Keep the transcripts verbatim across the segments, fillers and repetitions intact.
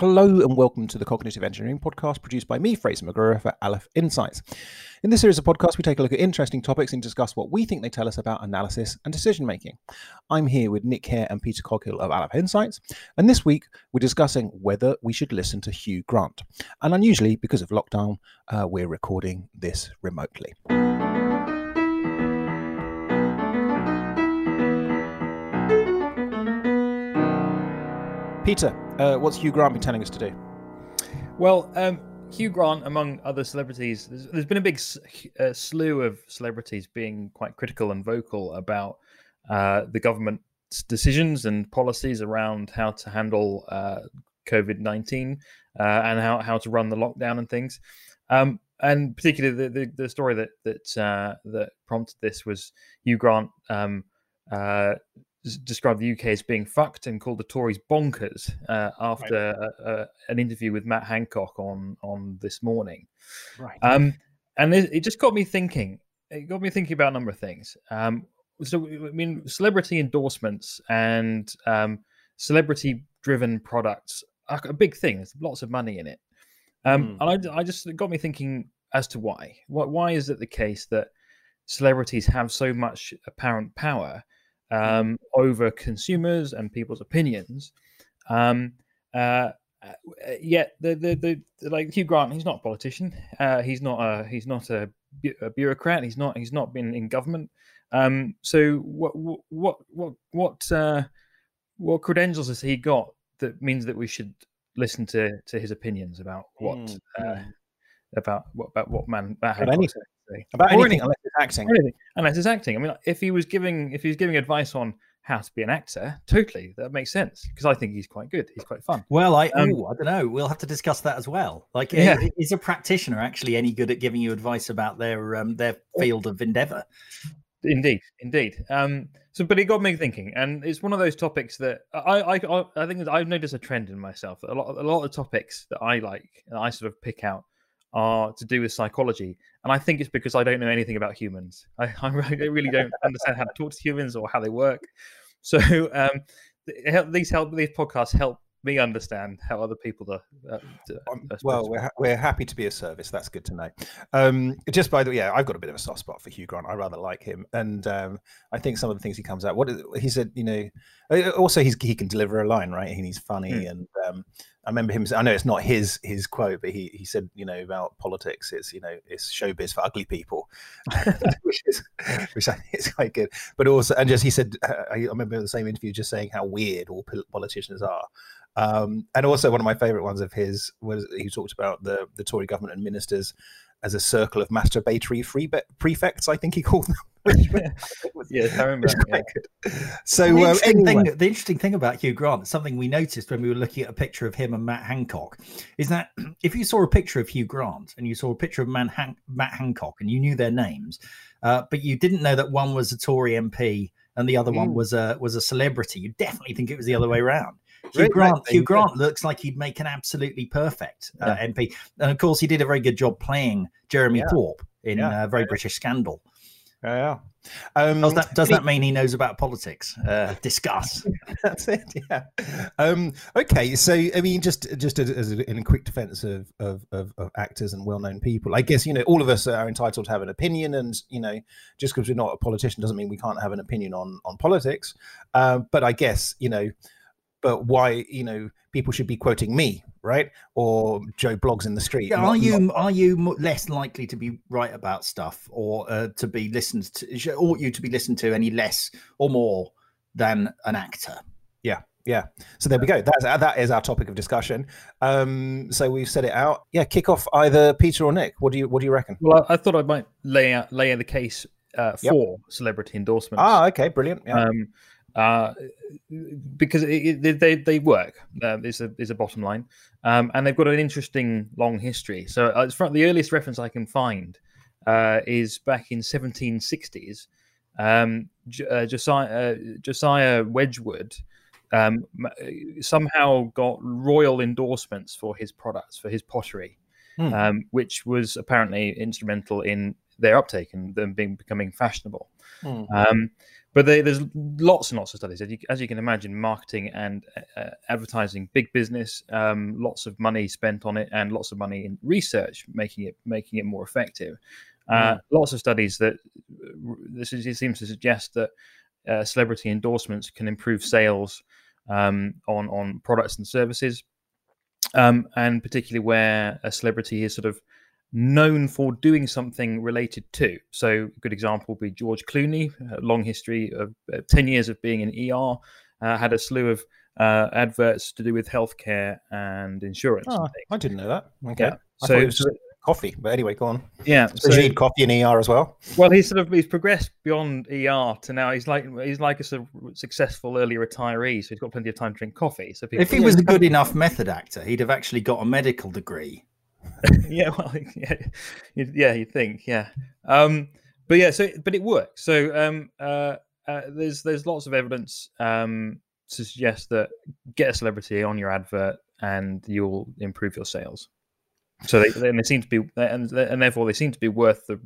Hello and welcome to the Cognitive Engineering Podcast, produced by me, Fraser McGrath, for Aleph Insights. In this series of podcasts, we take a look at interesting topics and discuss what we think they tell us about analysis and decision-making. I'm here with Nick Kerr and Peter Coghill of Aleph Insights, and this week we're discussing whether we should listen to Hugh Grant. And unusually, because of lockdown, uh, we're recording this remotely. Peter, Uh, what's Hugh Grant been telling us to do? Well, um, Hugh Grant, among other celebrities, there's, there's been a big uh, slew of celebrities being quite critical and vocal about uh, the government's decisions and policies around how to handle uh, COVID nineteen uh, and how, how to run the lockdown and things. Um, and particularly the, the, the story that that, uh, that prompted this was Hugh Grant um, uh, described the U K as being fucked and called the Tories bonkers uh, after right. a, a, an interview with Matt Hancock on on This Morning. Right. Um, and it, it just got me thinking. It got me thinking about a number of things. Um, so, I mean, celebrity endorsements and um, celebrity-driven products are a big thing. There's lots of money in it. Um, mm. And I, I just it got me thinking as to why. Why is it the case that celebrities have so much apparent power um over consumers and people's opinions, um uh yet the, the the like Hugh Grant, he's not a politician, uh he's not a he's not a, a bureaucrat, he's not he's not been in government, um so what what what what uh what credentials has he got that means that we should listen to to his opinions about what mm. uh about what about what man about About anything, anything unless it's acting. Anything, unless it's acting. I mean, if he was giving if he was giving advice on how to be an actor, totally, that makes sense, because I think he's quite good. He's quite fun. Well, I um, ooh, I don't know. We'll have to discuss that as well. Like, yeah. Is a practitioner actually any good at giving you advice about their um, their field of endeavor? Indeed, indeed. Um, so, but it got me thinking, and it's one of those topics that I I, I, I think I've noticed a trend in myself. A lot a lot of topics that I like, and I sort of pick out, are to do with psychology, and I think it's because I don't know anything about humans. I, I really don't understand how to talk to humans or how they work. So um, these help these podcasts help me understand how other people are. Uh, well, we're ha we're happy to be a service. That's good to know. Um, just by the way, yeah, I've got a bit of a soft spot for Hugh Grant. I rather like him, and um, I think some of the things he comes out. What is, he said, you know, also he's, he can deliver a line, right? And he's funny, mm. and. Um, I remember him. I know it's not his his quote, but he he said, you know, about politics, it's you know it's showbiz for ugly people, which is which I think is quite good. But also, and just he said, uh, I remember the same interview just saying how weird all politicians are. Um, and also, one of my favourite ones of his was he talked about the the Tory government and ministers as a circle of masturbatory free prefects, I think he called them. Which was, yeah, I remember. Quite yeah. Good. So the interesting, um, anyway. thing, the interesting thing about Hugh Grant, something we noticed when we were looking at a picture of him and Matt Hancock, is that if you saw a picture of Hugh Grant and you saw a picture of Man Han Matt Hancock and you knew their names, uh, but you didn't know that one was a Tory M P and the other mm. one was a was a celebrity, you definitely think it was the other way around. Hugh really Grant, Hugh Grant looks like he'd make an absolutely perfect uh, yeah. M P, and of course he did a very good job playing Jeremy yeah. Thorpe in yeah. uh, Very yeah. British Scandal. Yeah. Um, does that, does that mean he knows about politics? Uh, discuss. That's it. Yeah. Um, okay. So, I mean, just just as, as in a quick defence of, of of of actors and well-known people, I guess you know all of us are entitled to have an opinion, and you know just because we're not a politician doesn't mean we can't have an opinion on on politics. Uh, but I guess you know. But why, you know, people should be quoting me, right? Or Joe Blogs in the street. Yeah, are you are you less likely to be right about stuff, or uh, to be listened to? Ought you to be listened to any less or more than an actor? Yeah, yeah. So there we go. That's that is our topic of discussion. Um, so we've set it out. Yeah, kick off either Peter or Nick. What do you what do you reckon? Well, I, I thought I might lay out lay out the case uh, for yep. celebrity endorsements. Ah, okay, brilliant. Yeah. Um, Uh, because it, it, they they work. Uh, is a is a bottom line, um, and they've got an interesting long history. So uh, it's from the earliest reference I can find uh, is back in seventeen sixties. Um, uh, Josiah uh, Josiah Wedgwood um, somehow got royal endorsements for his products, for his pottery, hmm. um, which was apparently instrumental in their uptake and them being becoming fashionable. Hmm. Um, But they, there's lots and lots of studies. As you can imagine, marketing and uh, advertising, big business, um, lots of money spent on it, and lots of money in research, making it making it more effective. Uh, mm. Lots of studies that this is, it seems to suggest that uh, celebrity endorsements can improve sales um, on on products and services, um, and particularly where a celebrity is sort of known for doing something related to. So a good example would be George Clooney, a long history of uh, ten years of being in E R, uh, had a slew of uh, adverts to do with healthcare and insurance. Oh, and I didn't know that. Okay. Yeah. I so, thought it was so, coffee, but anyway, go on. Yeah. So, so you need coffee in E R as well? Well, he's sort of, he's progressed beyond E R to now he's like, he's like a sort of successful early retiree. So he's got plenty of time to drink coffee. So people, if he was a good enough method actor, he'd have actually got a medical degree. yeah, well, yeah, yeah, you think, yeah, um, but yeah, so but it works. So um, uh, uh, there's there's lots of evidence um, to suggest that get a celebrity on your advert and you'll improve your sales. So they they, they seem to be, and and therefore they seem to be worth the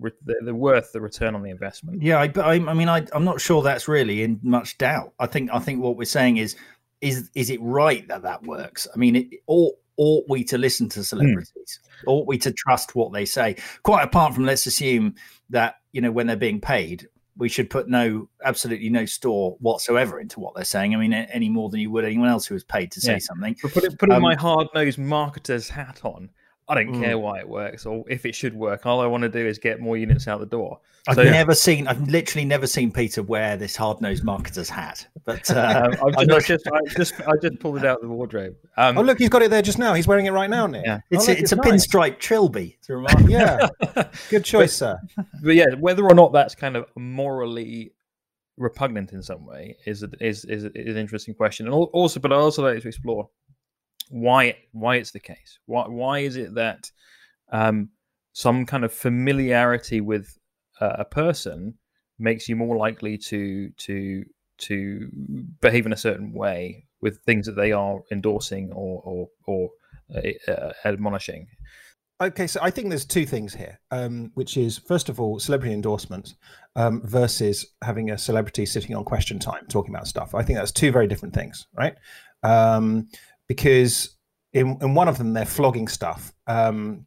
the worth the return on the investment. Yeah, I, I, I mean, I, I'm not sure that's really in much doubt. I think I think what we're saying is is is it right that that works? I mean, it or. Ought we to listen to celebrities? Mm. Ought we to trust what they say? Quite apart from, let's assume that, you know, when they're being paid, we should put no, absolutely no store whatsoever into what they're saying. I mean, any more than you would anyone else who was paid to say yeah. something. But put it, put um, my hard-nosed marketer's hat on. I don't mm. care why it works or if it should work. All I want to do is get more units out the door. I've so, never seen, I've literally never seen Peter wear this hard-nosed marketer's hat. But uh, um, I've just, just, I just, I just pulled it out of the wardrobe. Um, oh look, he's got it there just now. He's wearing it right now, Nick. Yeah. It's oh, a, look, it's, it's a nice. pinstripe trilby. To remark. Yeah, good choice, but, sir. But yeah, whether or not that's kind of morally repugnant in some way is a, is is, a, is an interesting question. And also, but I also like to explore. Why? Why it's the case? Why? Why is it that um, some kind of familiarity with uh, a person makes you more likely to to to behave in a certain way with things that they are endorsing or or, or uh, admonishing? Okay, so I think there's two things here, um, which is, first of all, celebrity endorsements um, versus having a celebrity sitting on Question Time talking about stuff. I think that's two very different things, right? Um, Because in, in one of them, they're flogging stuff. Um,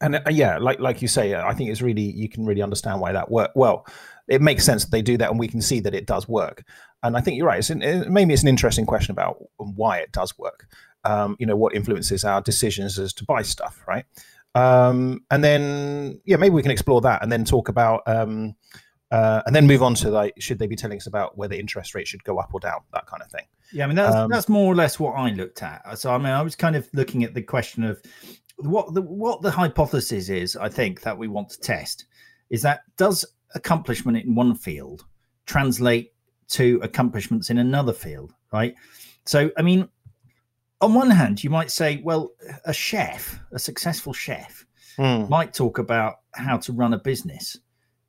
and uh, yeah, like like you say, I think it's really, you can really understand why that worked. Well, it makes sense that they do that, and we can see that it does work. And I think you're right. It's an, it, maybe it's an interesting question about why it does work. Um, you know, what influences our decisions as to buy stuff, right? Um, and then, yeah, maybe we can explore that and then talk about, um, uh, and then move on to, like, should they be telling us about whether interest rates should go up or down, that kind of thing. Yeah, I mean, that's, um, that's more or less what I looked at. So, I mean, I was kind of looking at the question of what the what the hypothesis is, I think, that we want to test is that does accomplishment in one field translate to accomplishments in another field, right? So, I mean, on one hand, you might say, well, a chef, a successful chef mm. might talk about how to run a business.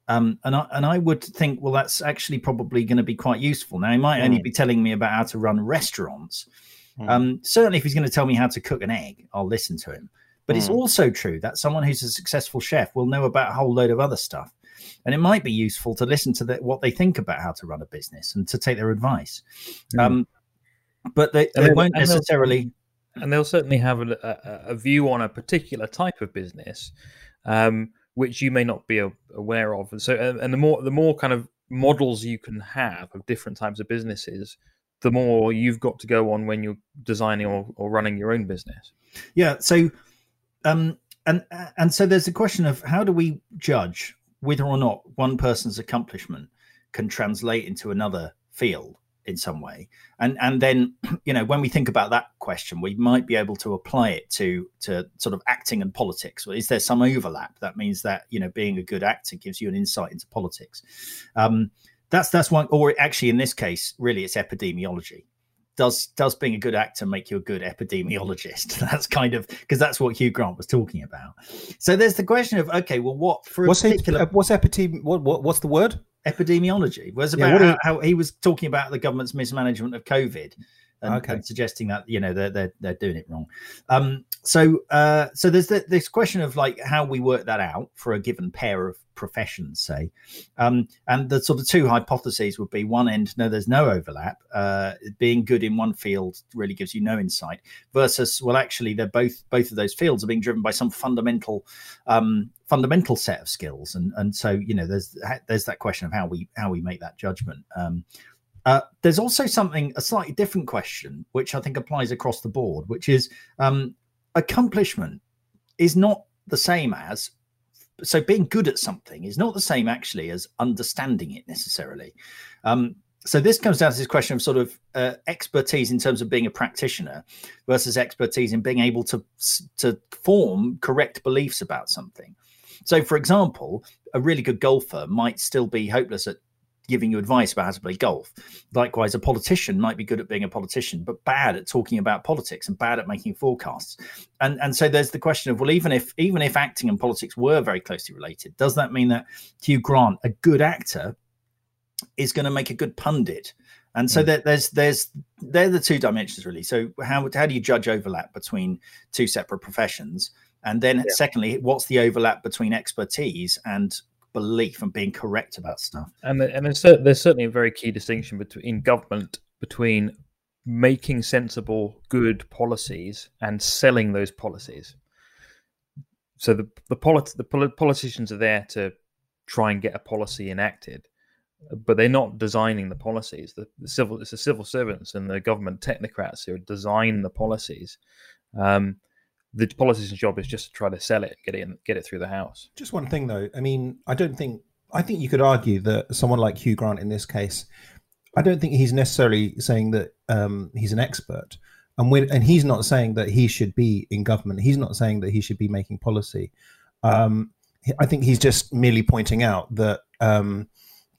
Um, and, I, and I would think, well, that's actually probably going to be quite useful. Now, he might mm. only be telling me about how to run restaurants. Mm. Um, certainly, if he's going to tell me how to cook an egg, I'll listen to him. But mm. it's also true that someone who's a successful chef will know about a whole load of other stuff. And it might be useful to listen to the, what they think about how to run a business and to take their advice. Mm. Um, but they, they won't necessarily... And they'll certainly have a, a, a view on a particular type of business, um which you may not be aware of, and so and the more the more kind of models you can have of different types of businesses, the more you've got to go on when you're designing or, or running your own business. Yeah. So, um, and and so there's the question of how do we judge whether or not one person's accomplishment can translate into another field in some way, and and then you know when we think about that question, we might be able to apply it to to sort of acting and politics. Is there some overlap? That means that you know being a good actor gives you an insight into politics. Um, that's that's one. Or actually, in this case, really, it's epidemiology. Does does being a good actor make you a good epidemiologist? That's kind of because that's what Hugh Grant was talking about. So there's the question of okay, well, what for a what's particular it, what's epidemi what, what what's the word? Epidemiology was about yeah, how, how he was talking about the government's mismanagement of COVID and, okay. and suggesting that, you know, they're, they're, they're doing it wrong. Um, so uh, so there's the, this question of like how we work that out for a given pair of professions, say. Um, and the sort of two hypotheses would be, one end, no, there's no overlap. Uh, being good in one field really gives you no insight, versus, well, actually, they're both both of those fields are being driven by some fundamental um, fundamental set of skills. And and so, you know, there's there's that question of how we how we make that judgment. Um, Uh, there's also something, a slightly different question, which I think applies across the board, which is um, accomplishment is not the same as, so being good at something is not the same actually as understanding it necessarily. Um, so this comes down to this question of sort of uh, expertise in terms of being a practitioner versus expertise in being able to to form correct beliefs about something. So, for example, a really good golfer might still be hopeless at giving you advice about how to play golf. Likewise, a politician might be good at being a politician, but bad at talking about politics and bad at making forecasts. And and so there's the question of, well, even if even if acting and politics were very closely related, does that mean that Hugh Grant, a good actor, is going to make a good pundit? And so there, there's there's they're the two dimensions, really. So how how do you judge overlap between two separate professions? And then yeah. secondly, what's the overlap between expertise and belief and being correct about stuff? And and there's, there's certainly a very key distinction between in government between making sensible, good policies and selling those policies. So the the, polit- the politicians are there to try and get a policy enacted, but they're not designing the policies. The, the civil it's the civil servants and the government technocrats who design the policies. Um, The politician's job is just to try to sell it, get it in, get it through the house. Just one thing, though. I mean, I don't think I think you could argue that someone like Hugh Grant in this case, I don't think he's necessarily saying that um, he's an expert, and when and he's not saying that he should be in government. He's not saying that he should be making policy. Um, I think he's just merely pointing out that um,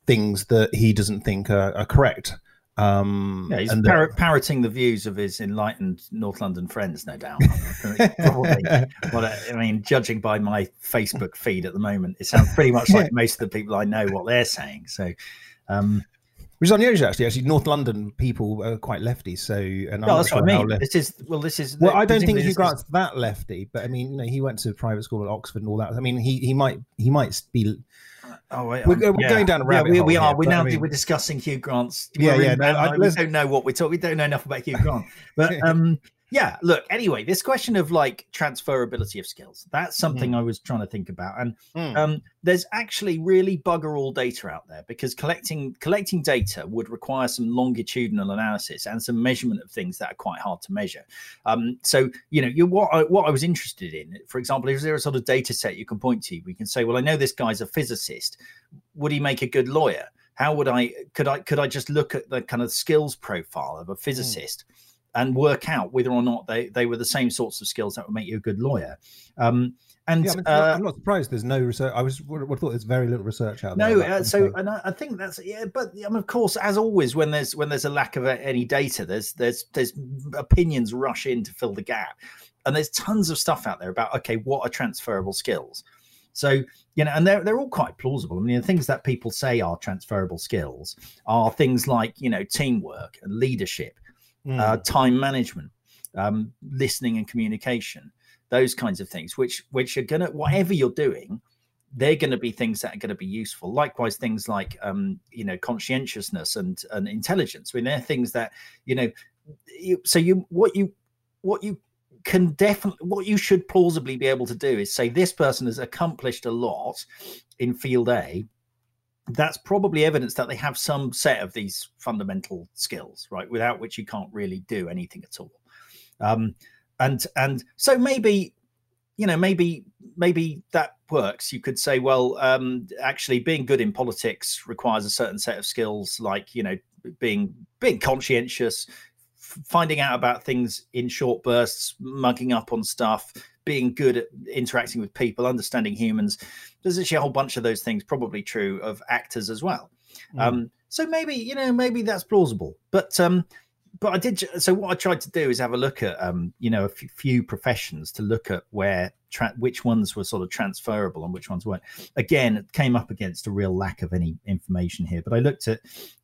things that he doesn't think are, are correct. Um, yeah, he's and parrot, the, parroting the views of his enlightened North London friends, no doubt. Probably. Well, I mean, judging by my Facebook feed at the moment, it sounds pretty much like most of the people I know what they're saying. So, um, which is unusual, actually. Actually, North London people are quite lefty. So, and no, I'm that's sure what I mean. This is well, this is well. I don't think Hugh Grant's that lefty, but I mean, you know, he went to private school at Oxford and all that. I mean, he he might he might be. Oh, wait, we're, we're yeah. going down a rabbit yeah, we, we hole. We are. Here, we're now I mean, we're discussing Hugh Grant's. Yeah, yeah. No, I, we don't know what we're talking. We don't know enough about Hugh Grant. But um, yeah, look. Anyway, this question of like transferability of skills—that's something mm. I was trying to think about. And mm. um, there's actually really bugger all data out there, because collecting collecting data would require some longitudinal analysis and some measurement of things that are quite hard to measure. Um, so you know, you what I, what I was interested in, for example, is there a sort of data set you can point to? We can say, well, I know this guy's a physicist. Would he make a good lawyer? How would I? Could I? Could I just look at the kind of skills profile of a physicist? Mm. And work out whether or not they, they were the same sorts of skills that would make you a good lawyer. Um, and yeah, I mean, uh, I'm not surprised there's no research. I was I thought there's very little research out there. No, uh, so and I, I think that's yeah. But I mean, of course, as always, when there's when there's a lack of any data, there's there's there's opinions rush in to fill the gap, and there's tons of stuff out there about okay, what are transferable skills? So, you know, and they're, they're all quite plausible. I mean, the things that people say are transferable skills are things like, you know, teamwork and leadership. Uh, time management, um, listening and communication, those kinds of things, which which are going to, whatever you're doing, they're going to be things that are going to be useful. Likewise, things like, um, you know, conscientiousness and, and intelligence. I mean, they're things that, you know, you, so you what you what you can definitely, what you should plausibly be able to do is say this person has accomplished a lot in field A. That's probably evidence that they have some set of these fundamental skills, right? Without which you can't really do anything at all. Um, and and so maybe, you know, maybe maybe that works. You could say, well, um, actually, being good in politics requires a certain set of skills, like, you know, being being conscientious, f- finding out about things in short bursts, mugging up on stuff, being good at interacting with people, understanding humans. There's actually a whole bunch of those things probably true of actors as well. Mm. Um, so maybe, you know, maybe that's plausible, but, um, but I did. So what I tried to do is have a look at, um, you know, a f- few professions to look at where, tra- which ones were sort of transferable and which ones weren't. Again, it came up against a real lack of any information here, but I looked at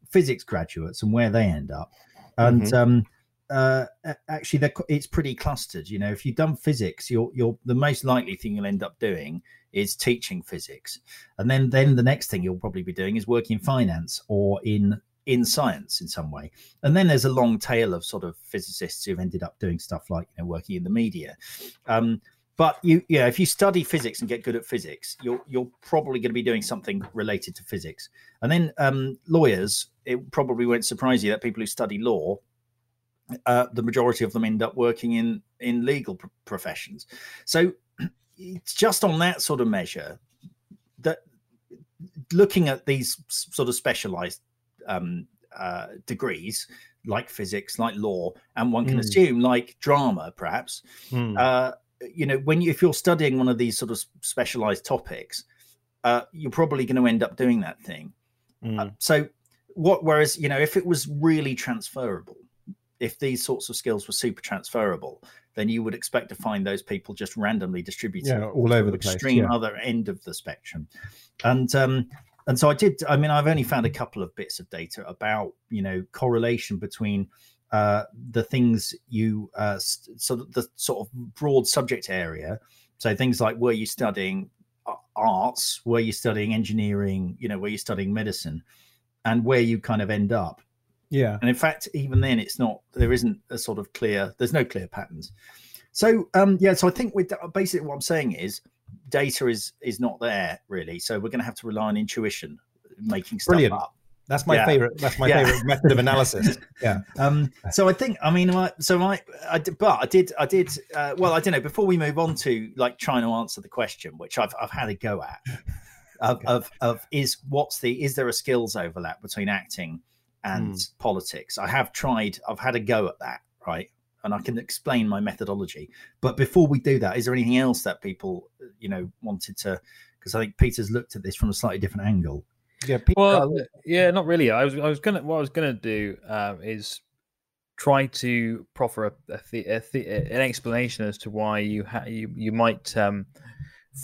physics graduates and where they end up. And, mm-hmm. um, uh, actually it's pretty clustered. You know, if you've done physics, you're you're the most likely thing you'll end up doing is teaching physics, and then then the next thing you'll probably be doing is working in finance or in in science in some way. And then there's a long tail of sort of physicists who've ended up doing stuff like, you know, working in the media. Um, but you, yeah, you know, if you study physics and get good at physics, you're you're probably going to be doing something related to physics. And then um, lawyers, it probably won't surprise you that people who study law, uh, the majority of them end up working in in legal pr- professions. So it's just on that sort of measure that looking at these sort of specialized um uh degrees like physics, like law, and one can mm. assume like drama perhaps, mm. uh you know, when you, if you're studying one of these sort of specialized topics, uh you're probably going to end up doing that thing. mm. Uh, so what whereas you know, if it was really transferable, if these sorts of skills were super transferable, then you would expect to find those people just randomly distributed yeah, all over the place, extreme yeah. other end of the spectrum. And um And so I did, I mean, I've only found a couple of bits of data about, you know, correlation between uh, the things you, uh, so the sort of broad subject area. So things like, were you studying arts? Were you studying engineering? You know, were you studying medicine? And where you kind of end up. Yeah. And in fact, even then it's not, there isn't a sort of clear, there's no clear patterns. So, um, yeah, so I think with basically what I'm saying is, data is is not there really, so we're going to have to rely on intuition, making stuff Brilliant. up. That's my yeah. favorite. That's my yeah. favorite method of analysis. Yeah. Um. So I think I mean, I, so I, I but I did I did uh, well. I don't know. Before we move on to like trying to answer the question, which I've I've had a go at, of okay. of, of is what's the is there a skills overlap between acting and mm. politics? I have tried. I've had a go at that. Right. And I can explain my methodology. But before we do that, is there anything else that people, you know, wanted to, because I think Peter's looked at this from a slightly different angle. Yeah, Peter, well, yeah, not really. I was, I was gonna, what I was gonna do um, is try to proffer a, a the, a the, an explanation as to why you ha- you you might um,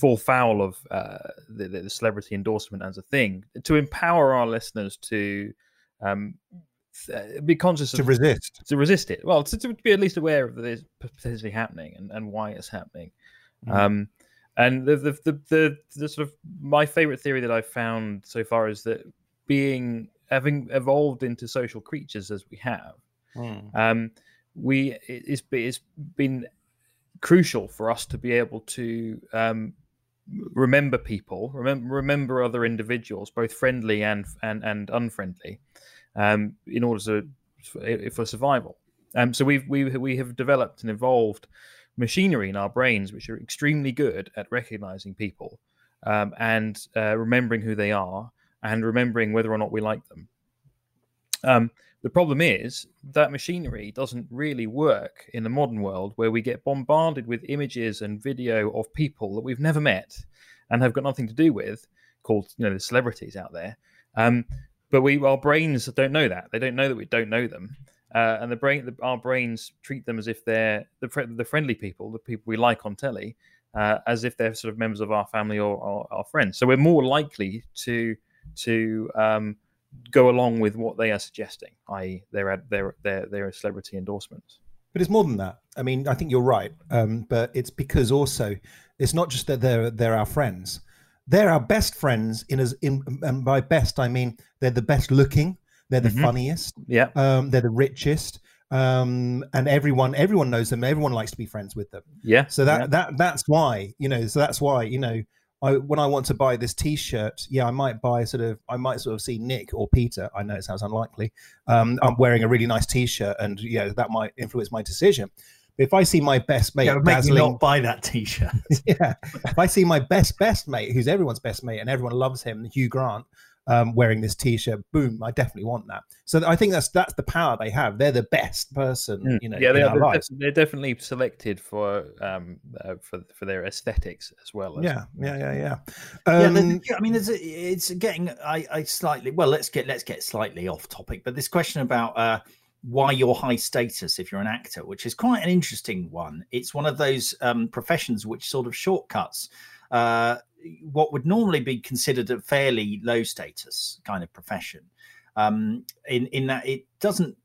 fall foul of uh, the, the celebrity endorsement as a thing, to empower our listeners to. Um, be conscious to of, resist to resist it well to, to be at least aware of this potentially happening and, and why it's happening. mm. um and the the, the the the sort of my favorite theory that I've found so far is that being having evolved into social creatures as we have, mm. um we it, it's, it's been crucial for us to be able to um remember people remember remember other individuals, both friendly and and and unfriendly, um in order to for survival. Um so we've we we have developed and evolved machinery in our brains which are extremely good at recognizing people, um and uh, remembering who they are and remembering whether or not we like them. Um the problem is that machinery doesn't really work in the modern world, where we get bombarded with images and video of people that we've never met and have got nothing to do with, called, you know, the celebrities out there. um But we, our brains don't know that. They don't know that we don't know them, uh, and the brain, the, our brains treat them as if they're the the friendly people, the people we like on telly, uh, as if they're sort of members of our family or, or our friends. So we're more likely to to um, go along with what they are suggesting, that is, their their their their celebrity endorsements. But it's more than that. I mean, I think you're right, um, but it's because also it's not just that they're they're our friends. They're our best friends, in as in, and by best I mean they're the best looking, they're the mm-hmm. funniest, yeah, um, they're the richest, um, and everyone everyone knows them. Everyone likes to be friends with them. Yeah. So that yeah. that that's why you know. So that's why you know. I, when I want to buy this T-shirt, yeah, I might buy sort of. I might sort of see Nick or Peter. I know it sounds unlikely. Um, I'm wearing a really nice T-shirt, and you know, that might influence my decision. If I see my best mate, yeah, dazzling, make me not buy that T-shirt. Yeah, if I see my best best mate, who's everyone's best mate, and everyone loves him, Hugh Grant, um, wearing this T-shirt, boom, I definitely want that. So I think that's that's the power they have. They're the best person, mm. you know. Yeah, they in are, our they're, lives. Def- they're definitely selected for um uh, for for their aesthetics as well. As yeah, yeah, yeah, yeah. Um, yeah, the, I mean, it's it's getting I, I slightly well. Let's get let's get slightly off topic, but this question about. Uh, why you're high status if you're an actor, which is quite an interesting one. It's one of those um, professions which sort of shortcuts uh, what would normally be considered a fairly low status kind of profession, um, in, in that it doesn't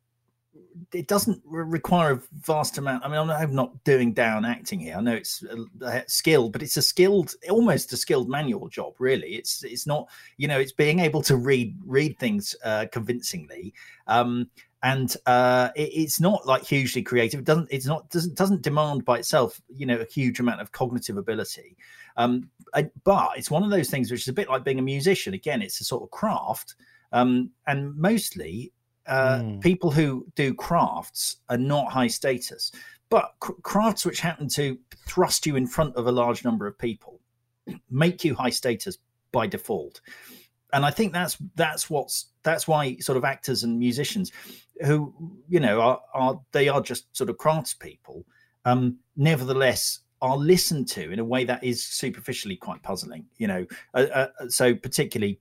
it doesn't require a vast amount. I mean, I'm not, I'm not doing down acting here. I know it's a, a skill, but it's a skilled, almost a skilled manual job, really. It's it's not, you know, it's being able to read read things uh, convincingly, um, and uh, it, it's not like hugely creative. It doesn't it's not doesn't doesn't demand by itself, you know, a huge amount of cognitive ability. Um, I, but it's one of those things which is a bit like being a musician. Again, it's a sort of craft, um, and mostly. Uh, mm. People who do crafts are not high status, but cr- crafts which happen to thrust you in front of a large number of people make you high status by default. And I think that's that's what's that's why sort of actors and musicians who, you know, are, are they are just sort of crafts people, um, nevertheless are listened to in a way that is superficially quite puzzling, you know. Uh, uh, so particularly.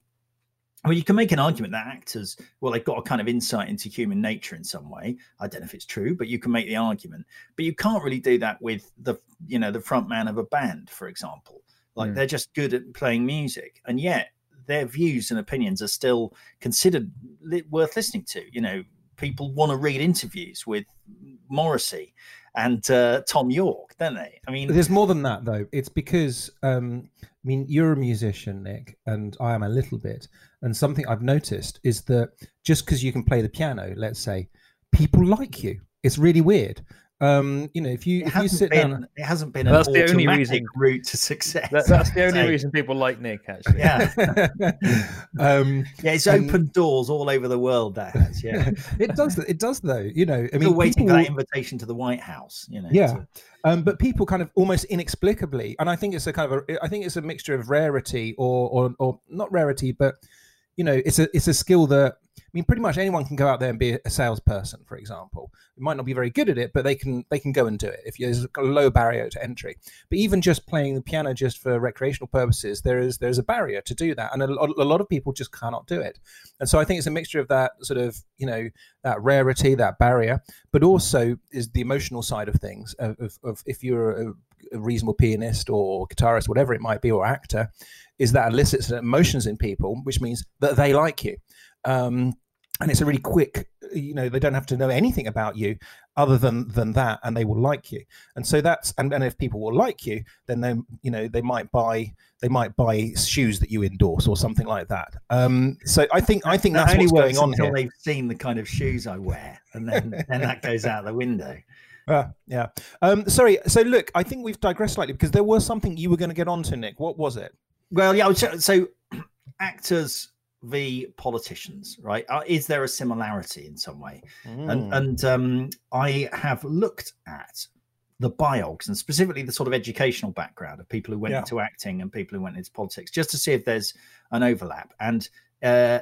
Well, you can make an argument that actors, well, they've got a kind of insight into human nature in some way. I don't know if it's true, but you can make the argument. But you can't really do that with the, you know, the front man of a band, for example. Like mm. they're just good at playing music, and yet their views and opinions are still considered li- worth listening to. You know, people want to read interviews with Morrissey and uh, Tom York, don't they? I mean, there's more than that though. It's because um, I mean, you're a musician, Nick, and I am a little bit. And something I've noticed is that just because you can play the piano, let's say, people like you. It's really weird. Um, you know, if you, if you sit been, down, it hasn't been an automatic the only reason, route to success. That, that's the only reason people like Nick, actually. Yeah, um, yeah, it's and, opened doors all over the world. That has, yeah, it does. It does, though. You know, I mean, people, waiting for that invitation to the White House. You know, yeah. To... Um, but people kind of almost inexplicably, and I think it's a kind of a, I think it's a mixture of rarity or or, or not rarity, but. You know, it's a it's a skill that, I mean, pretty much anyone can go out there and be a salesperson, for example. They might not be very good at it, but they can they can go and do it if there's a low barrier to entry. But even just playing the piano just for recreational purposes, there is there is a barrier to do that. And a, a lot of people just cannot do it. And so I think it's a mixture of that sort of, you know, that rarity, that barrier, but also is the emotional side of things of, of, of if you're a a reasonable pianist or guitarist, whatever it might be, or actor, is that elicits emotions in people, which means that they like you. Um, and it's a really quick, you know, they don't have to know anything about you other than than that, and they will like you. And so that's, and, and if people will like you, then they, you know, they might buy they might buy shoes that you endorse or something like that. Um, so I think I think that that's only what's going on until here. They've seen the kind of shoes I wear, and then then that goes out the window. Uh, yeah. Um, sorry. So look, I think we've digressed slightly because there was something you were going to get onto, Nick. What was it? Well, yeah. So, so actors v politicians, right? Uh, is there a similarity in some way? Mm. And, and um, I have looked at the biogs and specifically the sort of educational background of people who went yeah. into acting and people who went into politics, just to see if there's an overlap. And uh,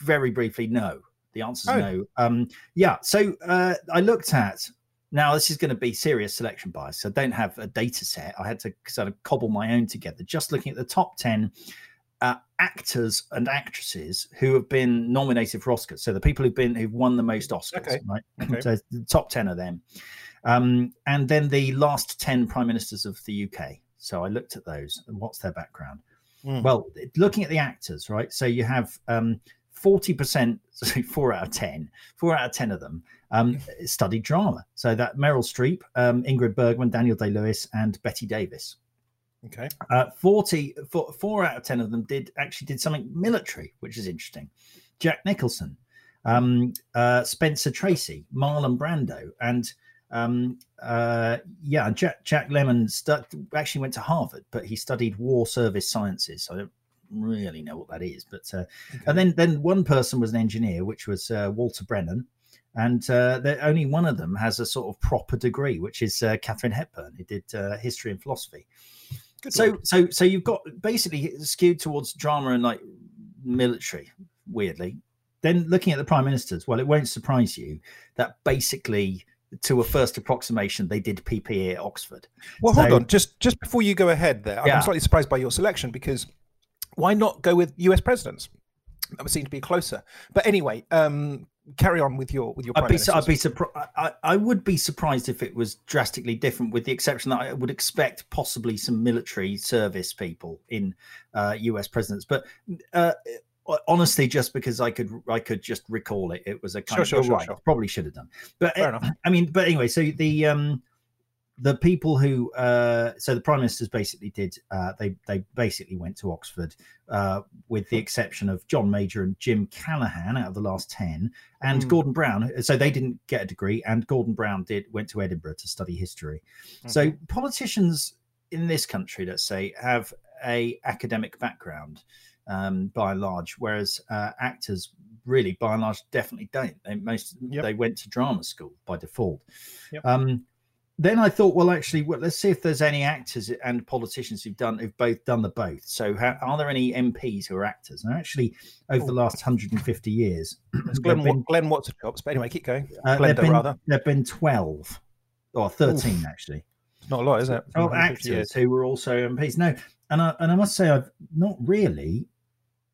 very briefly, no. The answer is oh. no. Um, yeah. So uh, I looked at. Now, this is going to be serious selection bias. So I don't have a data set. I had to sort of cobble my own together, just looking at the top ten uh, actors and actresses who have been nominated for Oscars. So the people who've been who've won the most Oscars, okay. right? Okay. So the top ten of them. Um, and then the last ten prime ministers of the U K. So I looked at those and what's their background? Mm. Well, looking at the actors, right? So you have um, forty percent, so four out of ten, four out of ten of them um, studied drama. So that Meryl Streep, um, Ingrid Bergman, Daniel Day-Lewis and Betty Davis. Okay. Uh, forty, four, four out of ten of them did actually did something military, which is interesting. Jack Nicholson, um, uh, Spencer Tracy, Marlon Brando and um, uh, yeah, Jack, Jack Lemmon stu- actually went to Harvard, but he studied war service sciences. So I don't really know what that is, but uh, okay. and then then one person was an engineer, which was uh, Walter Brennan, and uh, only one of them has a sort of proper degree, which is uh, Catherine Hepburn, who did uh, history and philosophy. Good so Lord. so so you've got basically skewed towards drama and like military, weirdly. Then looking at the prime ministers, well, it won't surprise you that basically to a first approximation, they did P P E at Oxford. Well, so, hold on, just just before you go ahead there, yeah. I'm slightly surprised by your selection because. Why not go with U S presidents? That would seem to be closer. But anyway, um, carry on with your with your. I'd be, su- I'd be surprised. I, I would be surprised if it was drastically different, with the exception that I would expect possibly some military service people in uh, U S presidents. But uh, honestly, just because I could, I could just recall it. It was a kind sure, of sure, right. Sure. Probably should have done, but Fair it, enough. I mean, but anyway, so the um, the people who, uh, so the prime ministers basically did, uh, they they basically went to Oxford, uh, with the exception of John Major and Jim Callaghan out of the last ten, and mm. Gordon Brown. So they didn't get a degree, and Gordon Brown did went to Edinburgh to study history. Okay. So politicians in this country, let's say, have a academic background. Um, by and large, whereas uh, actors really, by and large, definitely don't. They most yep. they went to drama school by default. Yep. Um, then I thought, well, actually, well, let's see if there's any actors and politicians who've done who've both done the both. So, how, are there any M Ps who are actors? And actually, over Ooh. the last one hundred fifty years, Glenn, been, Glenn Watts of Chops. But anyway, keep going. Uh, Glenda, been, rather, there've been twelve or thirteen Oof. actually. It's not a lot, is it? Oh, actors years. who were also M Ps. No, and I and I must say, I've not really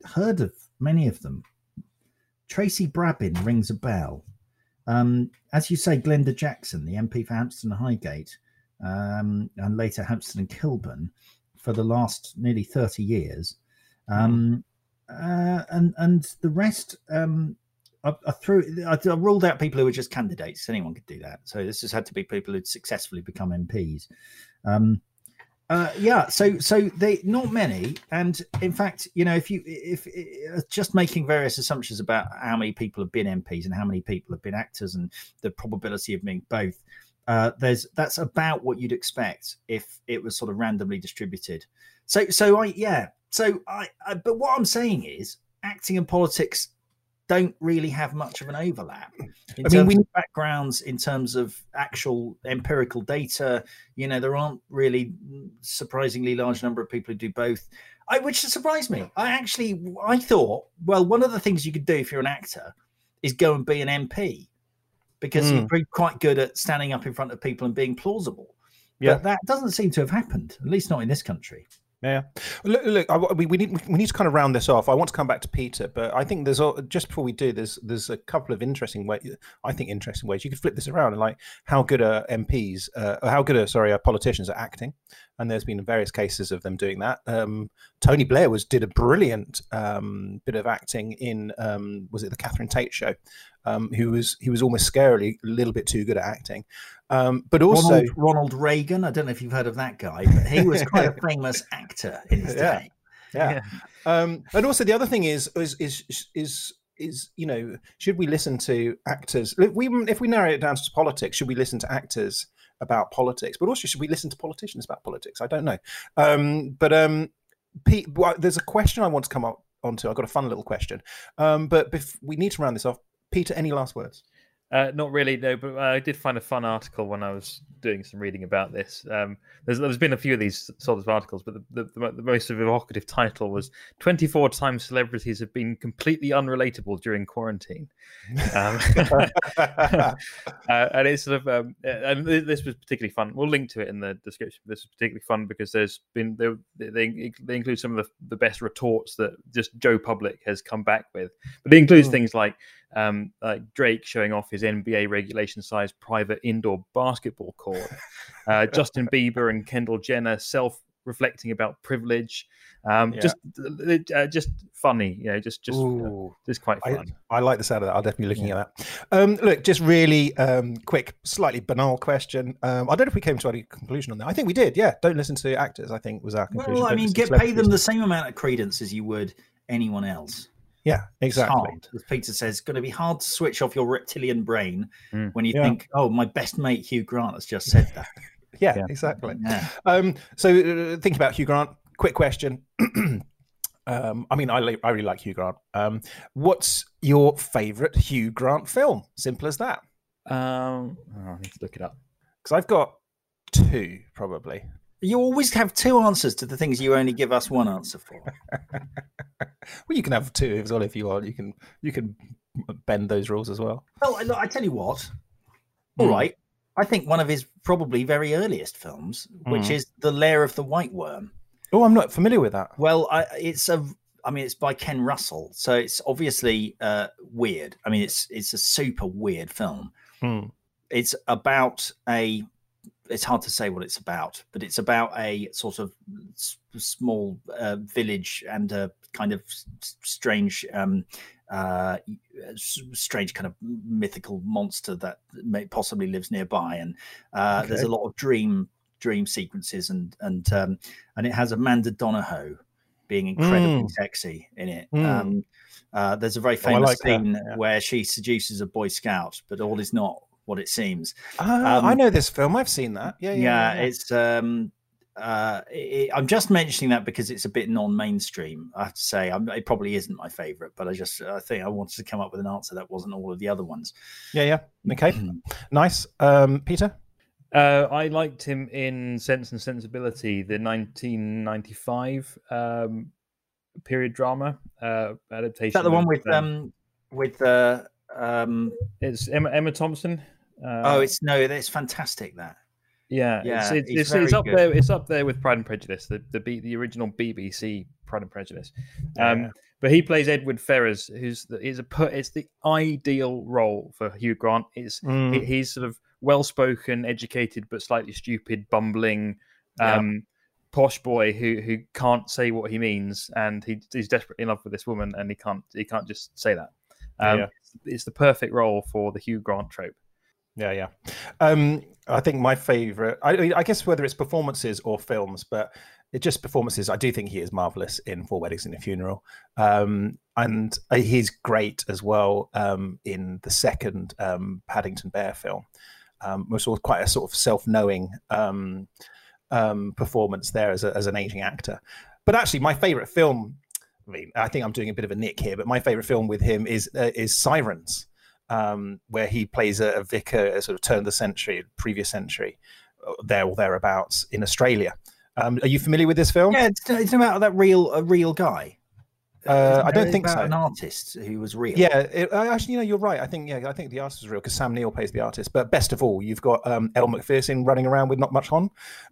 heard of many of them. Tracy Brabin rings a bell. Um, as you say, Glenda Jackson, the M P for Hampstead and Highgate, um, and later Hampstead and Kilburn, for the last nearly thirty years. Um, uh, and and the rest, um, I, I threw. I, I ruled out people who were just candidates. Anyone could do that. So this has had to be people who'd successfully become M Ps. Um, Uh, yeah, so so they not many, and in fact, you know, if you if, if just making various assumptions about how many people have been M Ps and how many people have been actors and the probability of being both, uh, there's that's about what you'd expect if it was sort of randomly distributed. So so I yeah so I, I but what I'm saying is acting and politics don't really have much of an overlap. In I mean, we need backgrounds in terms of actual empirical data. You know, there aren't really surprisingly large number of people who do both, I, which surprised me. I actually, I thought, well, one of the things you could do if you're an actor is go and be an M P, because mm. you're quite good at standing up in front of people and being plausible. Yeah. But that doesn't seem to have happened, at least not in this country. Yeah, look, look I, we, we need we need to kind of round this off. I want to come back to Peter, but I think there's just before we do, there's there's a couple of interesting ways. I think interesting ways you could flip this around, and like how good are M Ps? Uh, or how good are sorry, are politicians at acting? And there's been various cases of them doing that. Um, Tony Blair was did a brilliant um, bit of acting in um, was it the Catherine Tate show? Um, who was he was almost scarily a little bit too good at acting. Um, but also Ronald, Ronald Reagan. I don't know if you've heard of that guy, but he was quite a famous actor in his yeah, day. Yeah. yeah. Um, and also the other thing is, is, is, is, is, you know, should we listen to actors? If we, if we narrow it down to politics, should we listen to actors about politics? But also should we listen to politicians about politics? I don't know. Um, but um, Pete, well, there's a question I want to come up onto. I've got a fun little question, um, but bef- we need to round this off. Peter, any last words? Uh, not really, no, but I did find a fun article when I was doing some reading about this. Um, there's, there's been a few of these sort of articles, but the, the, the most evocative title was twenty-four times celebrities have been completely unrelatable during quarantine. Um, uh, and it's sort of, um, and this was particularly fun. We'll link to it in the description. This is particularly fun because there's been, they, they, they include some of the, the best retorts that just Joe Public has come back with. But it includes oh. things like, Um, like Drake showing off his N B A regulation-sized private indoor basketball court, uh, Justin Bieber and Kendall Jenner self-reflecting about privilege, um, yeah. just uh, just funny, you know, just just uh, just quite fun. I, I like the sound of that. I'll definitely be looking yeah. at that. Um, look, just really um, quick, slightly banal question. Um, I don't know if we came to any conclusion on that. I think we did. Yeah, don't listen to actors. I think was our conclusion. Well, I don't mean, get pay them the same amount of credence as you would anyone else. Yeah, exactly. It's hard, as Peter says, it's going to be hard to switch off your reptilian brain mm. when you yeah. think, "Oh, my best mate Hugh Grant has just said that." yeah, yeah, exactly. Yeah. Um, so, uh, thinking about Hugh Grant, quick question. um, I mean, I, li- I really like Hugh Grant. Um, what's your favourite Hugh Grant film? Simple as that. Um, oh, I need to look it up because I've got two probably. You always have two answers to the things you only give us one answer for. Well, you can have two as well if you want. You can you can bend those rules as well. Well, I, I tell you what. All mm. right. I think one of his probably very earliest films, mm. which is The Lair of the White Worm. Oh, I'm not familiar with that. Well, I, it's a... I mean, it's by Ken Russell, so it's obviously uh, weird. I mean, it's it's a super weird film. Mm. It's about a... it's hard to say what it's about, but it's about a sort of s- small uh, village and a kind of strange, um, uh, strange kind of mythical monster that may possibly lives nearby. And uh, okay. there's a lot of dream dream sequences, and and um, and it has Amanda Donohoe being incredibly mm. sexy in it. Mm. Um, uh, there's a very famous oh, like scene yeah. where she seduces a Boy Scout, but all is not what it seems. Oh, um, I know this film. I've seen that. Yeah, yeah. yeah, yeah. It's. Um, uh, it, I'm just mentioning that because it's a bit non-mainstream. I have to say, I'm, it probably isn't my favorite, but I just I think I wanted to come up with an answer that wasn't all of the other ones. Yeah, yeah. Okay, nice. Um, Peter. Uh, I liked him in Sense and Sensibility, the nineteen ninety-five um, period drama uh, adaptation. Is that the one with um, with uh, um, it's Emma, Emma Thompson? Uh, oh, it's no, it's fantastic. That yeah, yeah, it's, it's, it's, it's up good. there. It's up there with Pride and Prejudice, the the, B, the original B B C Pride and Prejudice. Um, yeah. But he plays Edward Ferrars, who's the, is a it's the ideal role for Hugh Grant. It's mm. he, he's sort of well-spoken, educated, but slightly stupid, bumbling, um, yeah. posh boy who who can't say what he means, and he, he's desperately in love with this woman, and he can't he can't just say that. Um, yeah. It's the perfect role for the Hugh Grant trope. Yeah, yeah. Um, I think my favourite, I, I guess whether it's performances or films, but it's just performances. I do think he is marvellous in Four Weddings and a Funeral. Um, and he's great as well um, in the second um, Paddington Bear film. Um, was sort of quite a sort of self-knowing um, um, performance there as, a, as an aging actor. But actually, my favourite film, I mean, I think I'm doing a bit of a nick here, but my favourite film with him is uh, is Sirens, um, where he plays a, a vicar, a sort of turn of the century, previous century, there or thereabouts in Australia. Um, are you familiar with this film? Yeah, it's, it's about that real a real guy. Uh, I don't think so. An artist who was real. Yeah, it, actually, you know, you're right. I think, yeah, I think the artist was real because Sam Neill plays the artist. But best of all, you've got um, Elle Macpherson running around with not much on,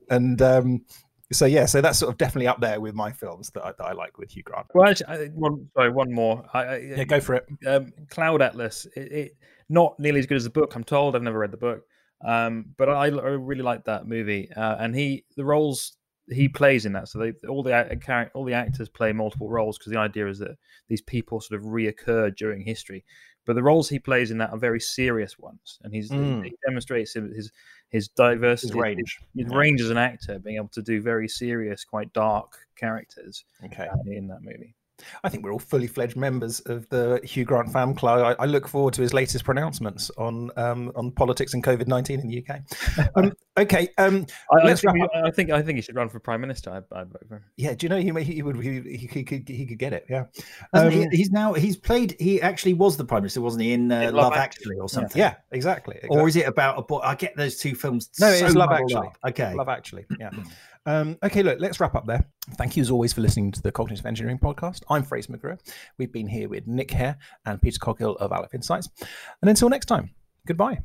and um, so yeah, so that's sort of definitely up there with my films that I, that I like with Hugh Grant. Well, actually, I, one, sorry, one more. I, I, yeah, go for it. Um, Cloud Atlas. It, it not nearly as good as the book. I'm told. I've never read the book, um, but I, I really liked that movie. Uh, and he, the roles. He plays in that, so they, all the all the actors play multiple roles because the idea is that these people sort of reoccur during history. But the roles he plays in that are very serious ones, and he's mm. he demonstrates his his diversity, his range, his, his yeah. range as an actor, being able to do very serious, quite dark characters. Okay. uh, in that movie. I think we're all fully fledged members of the Hugh Grant fan club. I, I look forward to his latest pronouncements on um, on politics and COVID nineteen in the U K. Um, okay, um, I, let's I, think, I think I think he should run for prime minister. I'd, I'd vote for him. Yeah, do you know he he would he he, he, could, he could get it? Yeah, um, he, he's now he's played. He actually was the prime minister, wasn't he? In uh, Love, Love Actually or something? Yeah, yeah exactly, exactly. Or is it about a boy? I get those two films. No, so it's Love Actually. Up. Okay, Love Actually. Yeah. Um, okay, look, let's wrap up there. Thank you as always for listening to the Cognitive Engineering Podcast. I'm Fraser McGrath. We've been here with Nick Kerr and Peter Coghill of Aleph Insights. And until next time, goodbye.